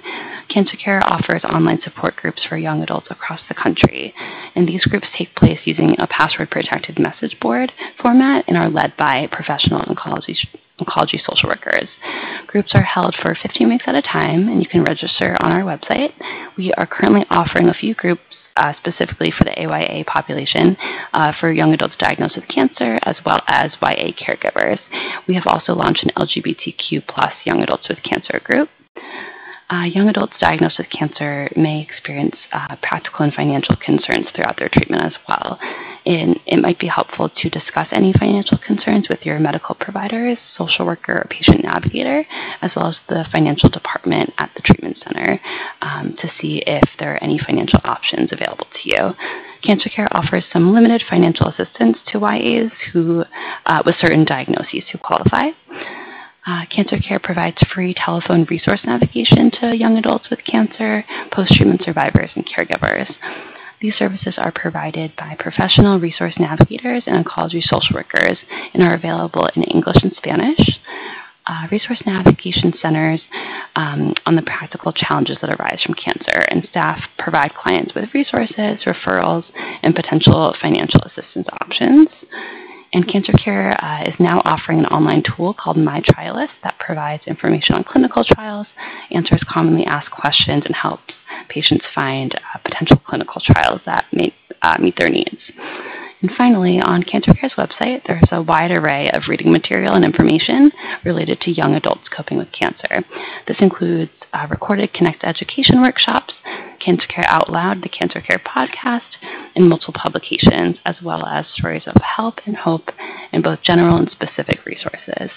Cancer Care offers online support groups for young adults across the country, and these groups take place using a password-protected message board format and are led by professional oncology oncology social workers. Groups are held for fifteen weeks at a time, and you can register on our website. We are currently offering a few groups uh, specifically for the A Y A population uh, for young adults diagnosed with cancer, as well as Y A caregivers. We have also launched an L G B T Q plus young adults with cancer group. Uh, young adults diagnosed with cancer may experience uh, practical and financial concerns throughout their treatment as well. And it might be helpful to discuss any financial concerns with your medical providers, social worker, or patient navigator, as well as the financial department at the treatment center um, to see if there are any financial options available to you. Cancer Care offers some limited financial assistance to Y As who, uh, with certain diagnoses who qualify. Uh, Cancer Care provides free telephone resource navigation to young adults with cancer, post-treatment survivors, and caregivers. These services are provided by professional resource navigators and oncology social workers and are available in English and Spanish. Uh, resource navigation centers um, on the practical challenges that arise from cancer, and staff provide clients with resources, referrals, and potential financial assistance options. And Cancer Care uh, is now offering an online tool called My Trialist that provides information on clinical trials, answers commonly asked questions, and helps patients find uh, potential clinical trials that may, uh, meet their needs. And finally, on Cancer Care's website, there's a wide array of reading material and information related to young adults coping with cancer. This includes uh, recorded Connect education workshops, Cancer Care Out Loud, the Cancer Care podcast, and multiple publications, as well as stories of help and hope in both general and specific resources.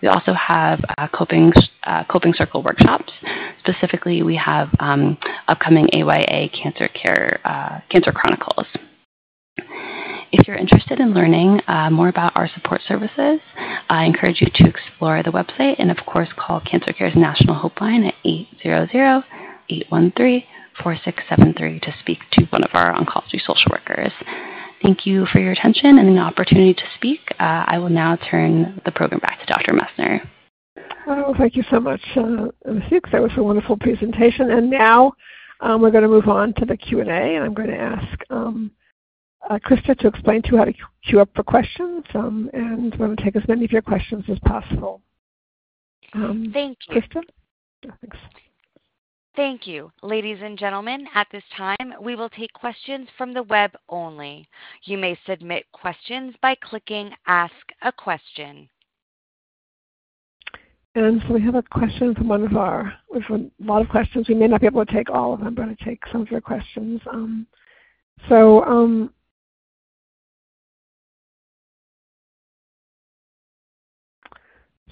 We also have uh, coping uh, coping circle workshops. Specifically, we have um, upcoming A Y A Cancer Care uh, Cancer Chronicles. If you're interested in learning uh, more about our support services, I encourage you to explore the website and, of course, call Cancer Care's National Hope Line at eight hundred, eight one three, four six seven three to speak to one of our oncology social workers. Thank you for your attention and the opportunity to speak. Uh, I will now turn the program back to Doctor Messner. Oh, thank you so much, uh, Miz Fuchs. That was a wonderful presentation. And now um, we're going to move on to the Q and A, and I'm going to ask um, uh, Krista to explain to you how to queue up for questions, um, and we're going to take as many of your questions as possible. Um, thank you. Krista? Oh, thanks. Thank you. Ladies and gentlemen, at this time, we will take questions from the web only. You may submit questions by clicking Ask a Question. And so we have a question from one of our, we have a lot of questions. We may not be able to take all of them, but I'm going to take some of your questions. Um, so um,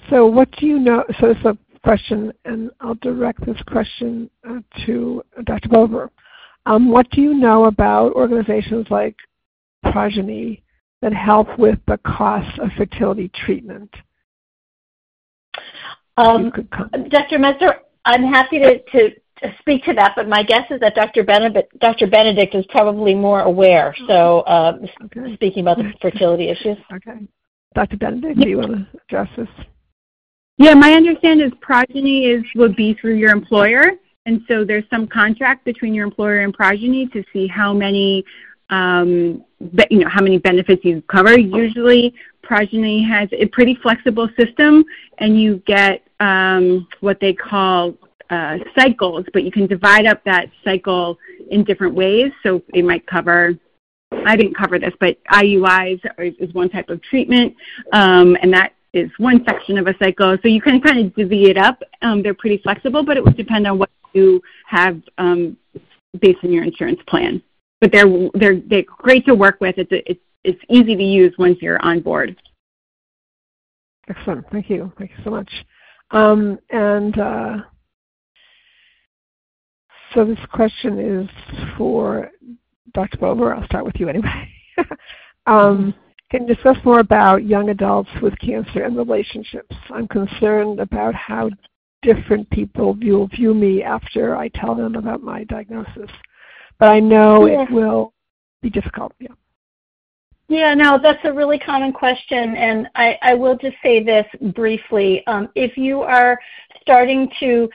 so what do you know, so it's a question, and I'll direct this question uh, to Doctor Bober. Um, what do you know about organizations like Progyny that help with the cost of fertility treatment? Um, Doctor Messner, I'm happy to, to, to speak to that, but my guess is that Doctor Benedict, Doctor Benedict is probably more aware, so uh, okay. speaking about the fertility issues. Okay. Doctor Benedict, do you want to address this? Yeah, my understanding is Progyny is would be through your employer, and so there's some contract between your employer and Progyny to see how many, um, be, you know, how many benefits you cover. Usually, Progyny has a pretty flexible system, and you get um, what they call uh, cycles, but you can divide up that cycle in different ways. So it might cover. I didn't cover this, but I U Is is one type of treatment, um, and that. Is one section of a cycle, so you can kind of divvy it up. Um, they're pretty flexible, but it would depend on what you have um, based on your insurance plan. But they're they're they're great to work with. It's a, it's it's easy to use once you're on board. Excellent. Thank you. Thank you so much. Um, and uh, so this question is for Doctor Bober. I'll start with you anyway. um, can you discuss more about young adults with cancer and relationships? I'm concerned about how different people will view me after I tell them about my diagnosis. But I know yeah. it will be difficult. Yeah. Yeah, no, that's a really common question, and I, I will just say this briefly. Um, if you are starting to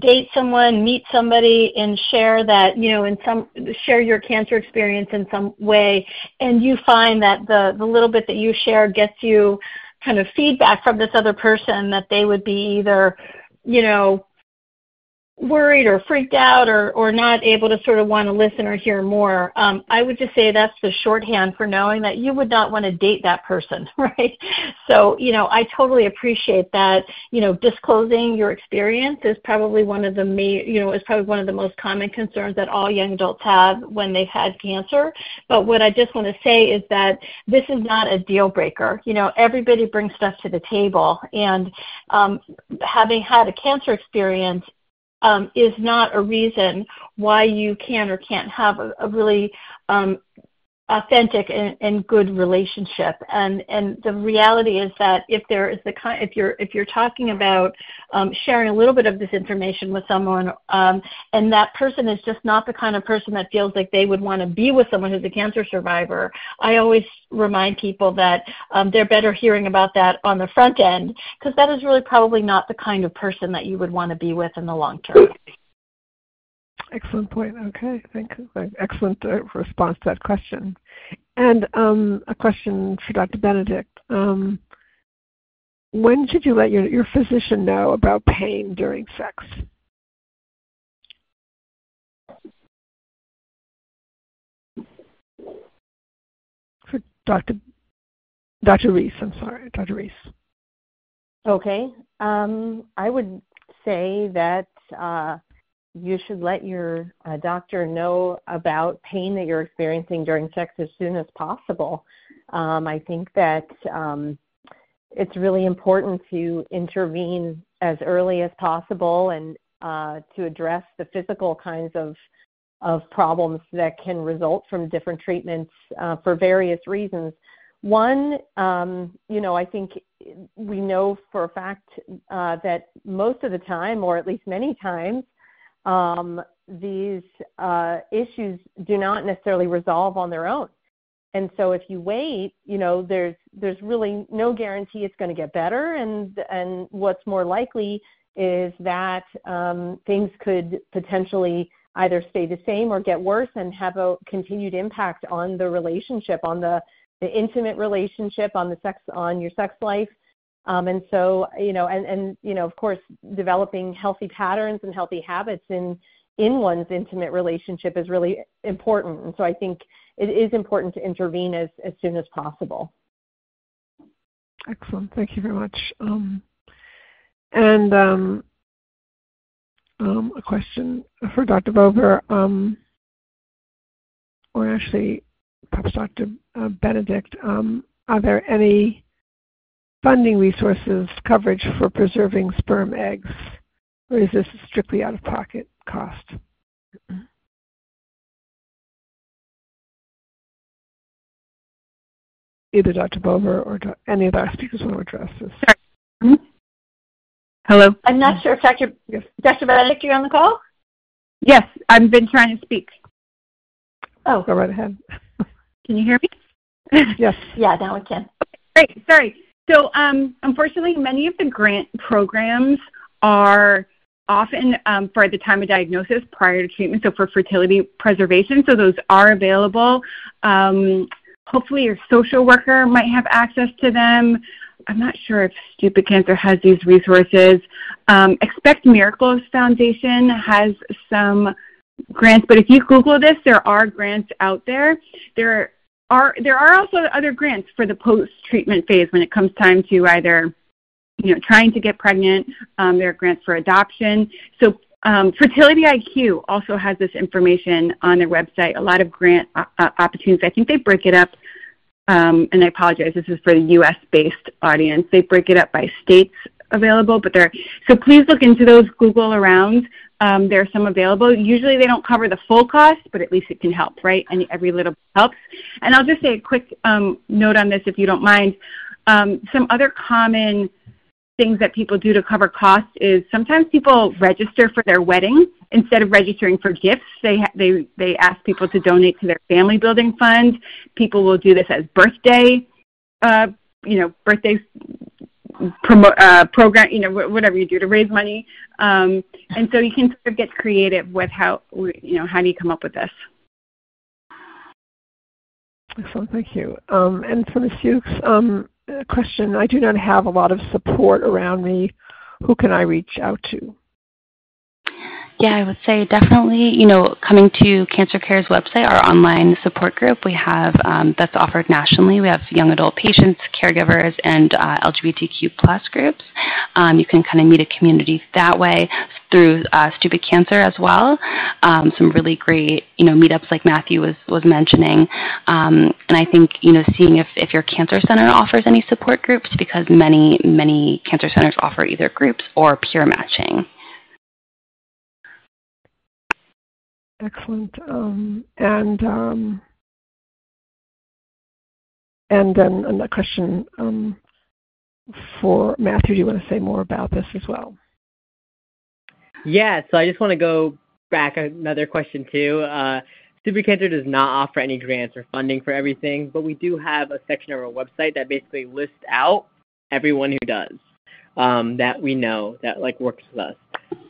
date someone, meet somebody, and share that, you know, in some share your cancer experience in some way, and you find that the, the little bit that you share gets you kind of feedback from this other person that they would be either, you know, worried or freaked out or, or not able to sort of want to listen or hear more, um, I would just say that's the shorthand for knowing that you would not want to date that person, right? So, you know, I totally appreciate that, you know, disclosing your experience is probably one of the, ma- you know, is probably one of the most common concerns that all young adults have when they've had cancer. But what I just want to say is that this is not a deal breaker. You know, everybody brings stuff to the table, and um, having had a cancer experience Um, is not a reason why you can or can't have a, a really um, authentic and, and good relationship. And and the reality is that if there is the kind, if you're if you're talking about um, sharing a little bit of this information with someone, um, and that person is just not the kind of person that feels like they would want to be with someone who's a cancer survivor, I always remind people that um, they're better hearing about that on the front end, because that is really probably not the kind of person that you would want to be with in the long term. Excellent point. Okay, thank you. Excellent uh, response to that question. And um, a question for Doctor Benedict. Um, when should you let your, your physician know about pain during sex? For Doctor Doctor Reese, I'm sorry, Doctor Reese. Okay. Um, I would say that uh, you should let your uh, doctor know about pain that you're experiencing during sex as soon as possible. Um, I think that um, it's really important to intervene as early as possible and uh, to address the physical kinds of, of problems that can result from different treatments uh, for various reasons. One, um, you know, I think we know for a fact uh, that most of the time, or at least many times, Um, these uh, issues do not necessarily resolve on their own. And so if you wait, you know, there's there's really no guarantee it's going to get better. And and what's more likely is that um, things could potentially either stay the same or get worse and have a continued impact on the relationship, on the, the intimate relationship, on the sex, on your sex life. Um, and so, you know, and, and, you know, of course, developing healthy patterns and healthy habits in, in one's intimate relationship is really important. And so I think it is important to intervene as, as soon as possible. Excellent. Thank you very much. Um, and um, um, a question for Doctor Bober, um, or actually perhaps Doctor Uh, Benedict. Um, are there any funding resources, coverage for preserving sperm eggs, or is this strictly out-of-pocket cost? Either Doctor Bober or any of our speakers want to address this. Mm-hmm. Hello? I'm not sure if Doctor Yes. Doctor Benedict, you're on the call? Yes, I've been trying to speak. Oh. Go right ahead. Can you hear me? Yes. Yeah, now we can. Okay, great, sorry. So um, unfortunately, many of the grant programs are often um, for the time of diagnosis prior to treatment, so for fertility preservation. So those are available. Um, hopefully your social worker might have access to them. I'm not sure if Stupid Cancer has these resources. Um, Expect Miracles Foundation has some grants, but if you Google this, there are grants out there. There are Are, there are also other grants for the post-treatment phase when it comes time to either, you know, trying to get pregnant. Um, there are grants for adoption. So um, Fertility I Q also has this information on their website, a lot of grant uh, opportunities. I think they break it up um, and I apologize, this is for the U S-based audience. They break it up by states available, but they're, so please look into those, Google around. Um, there are some available. Usually they don't cover the full cost, but at least it can help, right? And every little helps. And I'll just say a quick um, note on this, if you don't mind. Um, some other common things that people do to cover costs is sometimes people register for their wedding. Instead of registering for gifts, they, they, they ask people to donate to their family building fund. People will do this as birthday, uh, you know, birthday promo, uh, program, you know, whatever you do to raise money. Um, and so you can sort of get creative with how, you know, how do you come up with this? Excellent, thank you. Um, and for Miz Fuchs, um, a question, I do not have a lot of support around me. Who can I reach out to? Yeah, I would say definitely, you know, coming to Cancer Care's website, our online support group we have um, that's offered nationally. We have young adult patients, caregivers, and uh, L G B T Q plus groups. Um, you can kind of meet a community that way through uh, Stupid Cancer as well. Um, some really great, you know, meetups like Matthew was, was mentioning. Um, and I think, you know, seeing if, if your cancer center offers any support groups, because many, many cancer centers offer either groups or peer matching. Excellent. Um, and um, and then another question um, for Matthew. Do you want to say more about this as well? Yeah, so I just want to go back another question too. Uh, Stupid Cancer does not offer any grants or funding for everything, but we do have a section of our website that basically lists out everyone who does um, that we know that like works with us.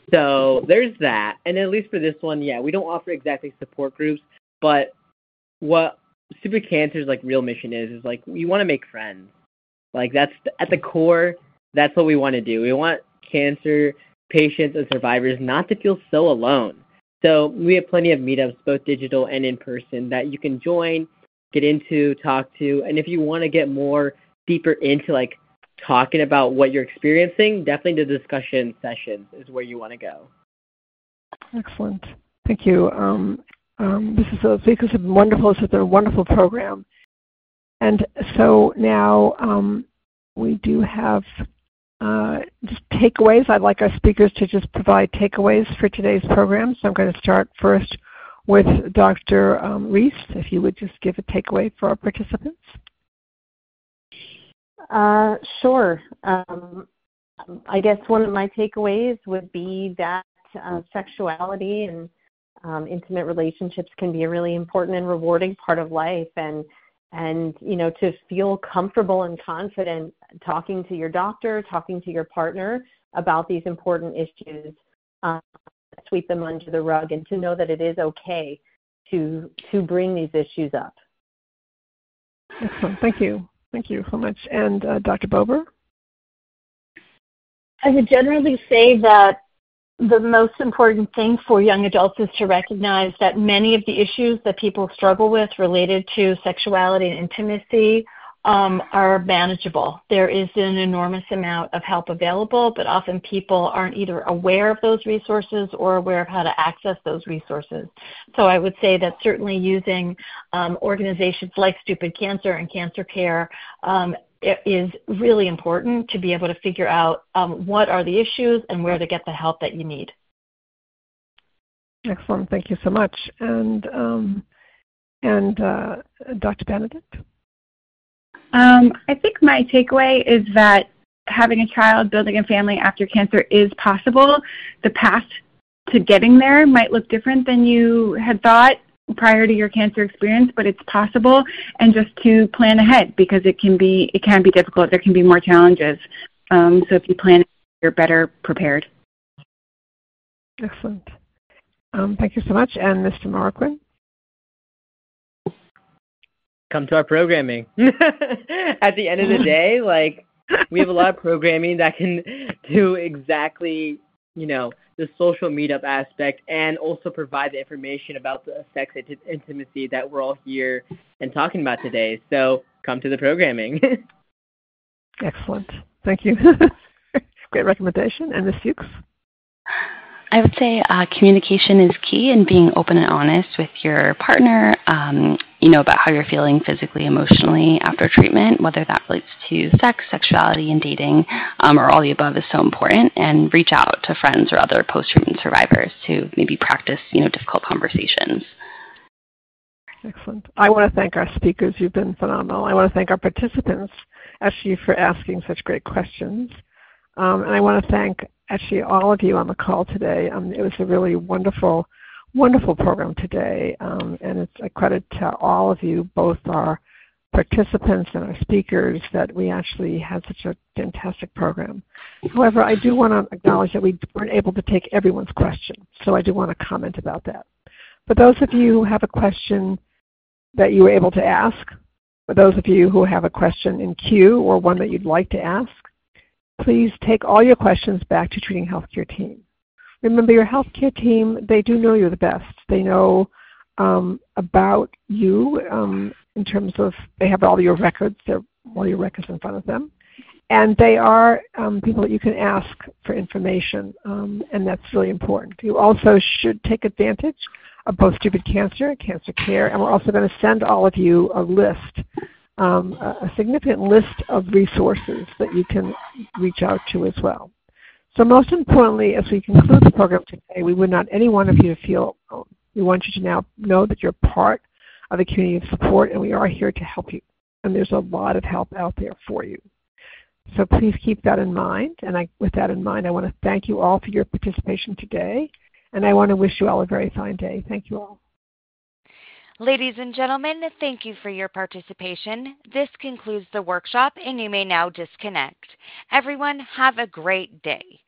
So there's that, and at least for this one, yeah, we don't offer exactly support groups, but what Stupid Cancer's like real mission is, is like we want to make friends. Like that's at the core, that's what we want to do. We want cancer patients and survivors not to feel so alone. So we have plenty of meetups, both digital and in person, that you can join, get into, talk to, and if you want to get more deeper into like talking about what you're experiencing, definitely the discussion sessions is where you want to go. Excellent. Thank you. Um, um, this is a, this has been wonderful. This has been a wonderful program. And so now um, we do have uh, just takeaways. I'd like our speakers to just provide takeaways for today's program. So I'm going to start first with Doctor Um, Reese, if you would just give a takeaway for our participants. Uh, sure. Um, I guess one of my takeaways would be that uh, sexuality and um, intimate relationships can be a really important and rewarding part of life. And, and, you know, to feel comfortable and confident talking to your doctor, talking to your partner about these important issues, um, sweep them under the rug, and to know that it is okay to, to bring these issues up. Excellent. Thank you. Thank you so much. And uh, Doctor Bober? I would generally say that the most important thing for young adults is to recognize that many of the issues that people struggle with related to sexuality and intimacy um, are manageable. There is an enormous amount of help available, but often people aren't either aware of those resources or aware of how to access those resources. So I would say that certainly using um, organizations like Stupid Cancer and Cancer Care um, is really important to be able to figure out um, what are the issues and where to get the help that you need. Excellent. Thank you so much. And, um, and uh, Doctor Benedict? Um, I think my takeaway is that having a child, building a family after cancer is possible. The path to getting there might look different than you had thought prior to your cancer experience, but it's possible. And just to plan ahead, because it can be it can be difficult. There can be more challenges. Um, so if you plan, you're better prepared. Excellent. Um, thank you so much. And Mister Marokin? Come to our programming. At the end of the day, like, we have a lot of programming that can do exactly, you know, the social meetup aspect and also provide the information about the sex int- intimacy that we're all here and talking about today. So come to the programming. Excellent. Thank you. Great recommendation. And Miz Fuchs? I would say uh, communication is key, and being open and honest with your partner, um, you know, about how you're feeling physically, emotionally after treatment, whether that relates to sex, sexuality, and dating, um, or all the above, is so important. And reach out to friends or other post-treatment survivors to maybe practice, you know, difficult conversations. Excellent. I want to thank our speakers. You've been phenomenal. I want to thank our participants, actually, for asking such great questions. Um, and I want to thank actually all of you on the call today. Um, it was a really wonderful, wonderful program today. Um, and it's a credit to all of you, both our participants and our speakers, that we actually had such a fantastic program. However, I do want to acknowledge that we weren't able to take everyone's question. So I do want to comment about that. For those of you who have a question that you were able to ask, for those of you who have a question in queue or one that you'd like to ask, please take all your questions back to treating healthcare team. Remember, your healthcare team, they do know you're the best. They know um, about you um, in terms of they have all your records, they're, all your records in front of them. And they are um, people that you can ask for information, um, and that's really important. You also should take advantage of both Stupid Cancer and Cancer Care, and we're also going to send all of you a list. Um, a significant list of resources that you can reach out to as well. So most importantly, as we conclude the program today, we would not want any one of you to feel alone. We want you to now know that you're part of a community of support, and we are here to help you. And there's a lot of help out there for you. So please keep that in mind. And I, with that in mind, I want to thank you all for your participation today. And I want to wish you all a very fine day. Thank you all. Ladies and gentlemen, thank you for your participation. This concludes the workshop, and you may now disconnect. Everyone, have a great day.